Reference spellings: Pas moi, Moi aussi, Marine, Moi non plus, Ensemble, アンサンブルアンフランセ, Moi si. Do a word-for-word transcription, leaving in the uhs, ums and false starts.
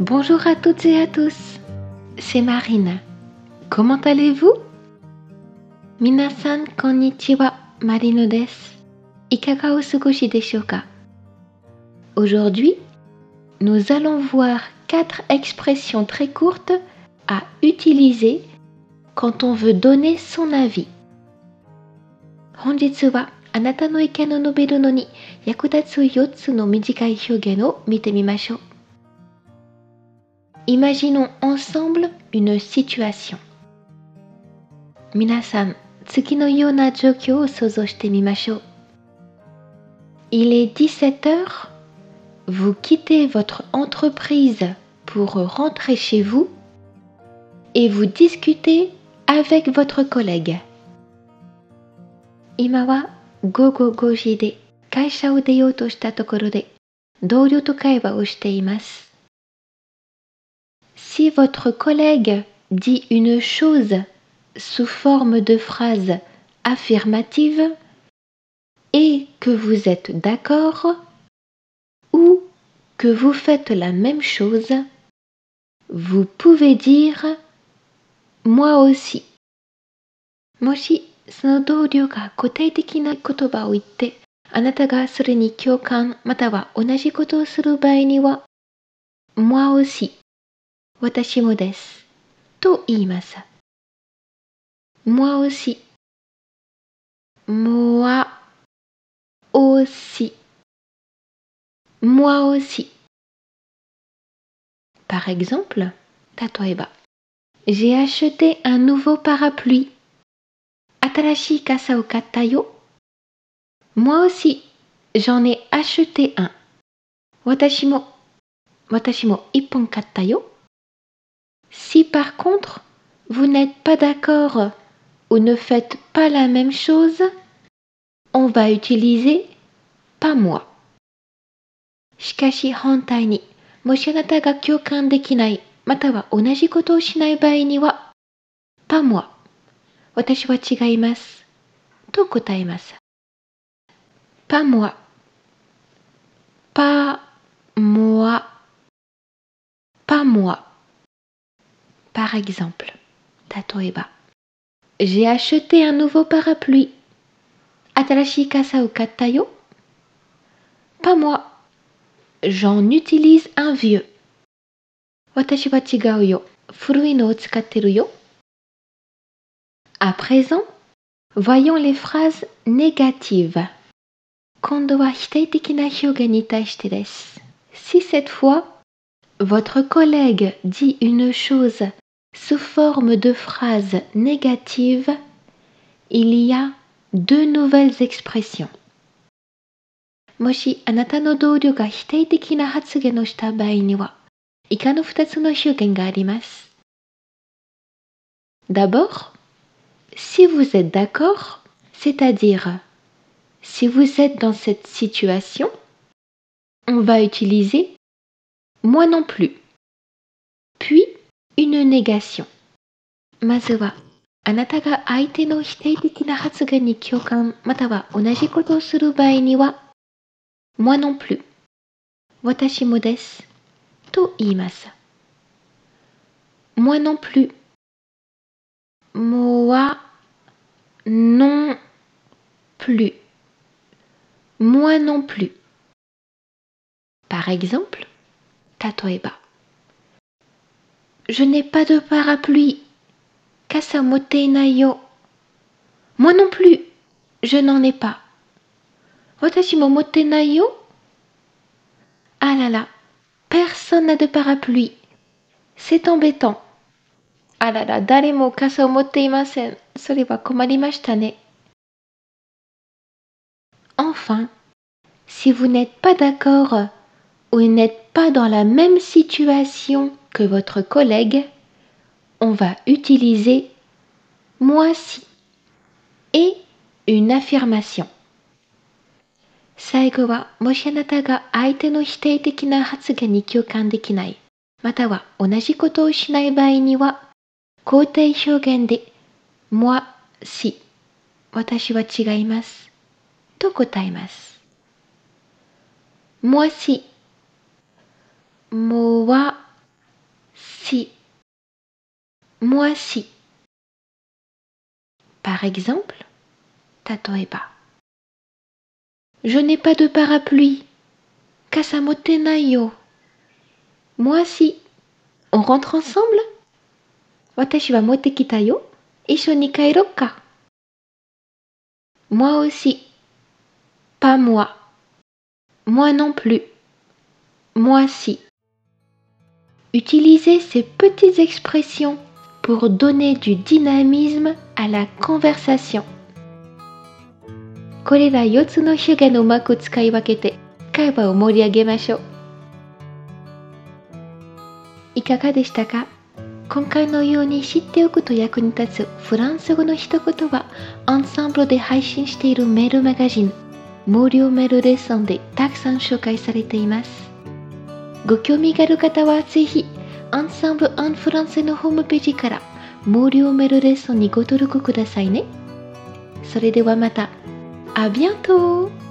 Bonjour à toutes et à tous, c'est Marine. Comment allez-vous? 皆さん、こんにちは、マリノです。いかがお過ごしでしょうか? Aujourd'hui, nous allons voir quatre expressions très courtes à utiliser quand on veut donner son avis. 本日はあなたの意見を述べるのに役立つよっつの短い表現を見てみましょう。Imaginons ensemble une situation. 皆さん、次のような状況を想像してみましょう。Il est dix-sept heures. Vous quittez votre entreprise pour rentrer chez vous et vous discutez avec votre collègue. 今は午後ごじで会社を出ようとしたところで同僚と会話をしています。Si votre collègue dit une chose sous forme de phrase affirmative et que vous êtes d'accord ou que vous faites la même chose, vous pouvez dire « moi aussi ». もしその同僚が具体的な言葉を言って、あなたがそれに共感または同じことをする場合には「moi aussi」私もですと言います。moi aussi、moi aussi、moi aussi。Par exemple、例えば、j'ai acheté un nouveau parapluie。新しい傘を買ったよ。moi aussi、j'en ai acheté un。私も、私も一本買ったよ。Si par contre, vous n'êtes pas d'accord ou ne faites pas la même chose, on va utiliser « pas moi ». しかし反対に、もしあなたが共感できない、または同じことをしない場合には「pas moi」私は違いますと答えます。pas moi、pas moi、pas moi。Par exemple、例えば、j'ai acheté un nouveau parapluie。新しい傘を買ったよ。pas moi、j'en utilise un vieux。私は違うよ。古いのを使ってるよ。À présent, voyons les phrases négatives. 今度は否定的な表現に対してです。Si cette fois, votre collègue dit une chose sous forme de phrase négative, il y a deux nouvelles expressions. もしあなたの同僚が否定的な発言をした場合には、以下のふたつの表現があります。D'abord, si vous êtes d'accord, c'est-à-dire si vous êtes dans cette situation, on va utiliser « moi non plus », puis une négation. まずは、あなたが相手の否定的な発言に共感または同じことをする場合には「moi non plus」私もですと言います。moi non plus moi non plus moi non plus Par exemple、例えば、je n'ai pas de parapluie. 傘持っていないよ。moi non plus. je n'en ai pas. 私も持ってないよ。ah là là. personne n'a de parapluie. c'est embêtant.あらら、誰も傘を持っていません。それは困りましたね。Enfin, si vous n'êtes pas d'accord ou n'êtes pas dans la même situation que votre collègue, on va utiliser « moi si » et une affirmation. 最後は、もしあなたが相手の否定的な発言に共感できない、または同じことをしない場合には、肯定表現で「moi si」私は違いますと答えます。moi si、moi moi si. Par exemple, tatoeba. Je n'ai pas de parapluie. Kasamote nayo. Moi si. On rentre ensemble? Watashi wa mote kita yo. Isho ni kaero ka. Moi aussi. Pas moi. Moi non plus. Moi si. Utilisez ces petites expressions pour donner du dynamisme à la conversation. これらよっつの手話をうまく使い分けて会話を盛り上げましょう。いかがでしたか？今回のように知っておくと役に立つフランス語の一言はアンサンブルで配信しているメールマガジン無料メールレッスンでたくさん紹介されています。ご興味がある方はぜひアンサンブル・アン・フランセのホームページから無料メールレッスンにご登録くださいね。それではまた。À bientôt!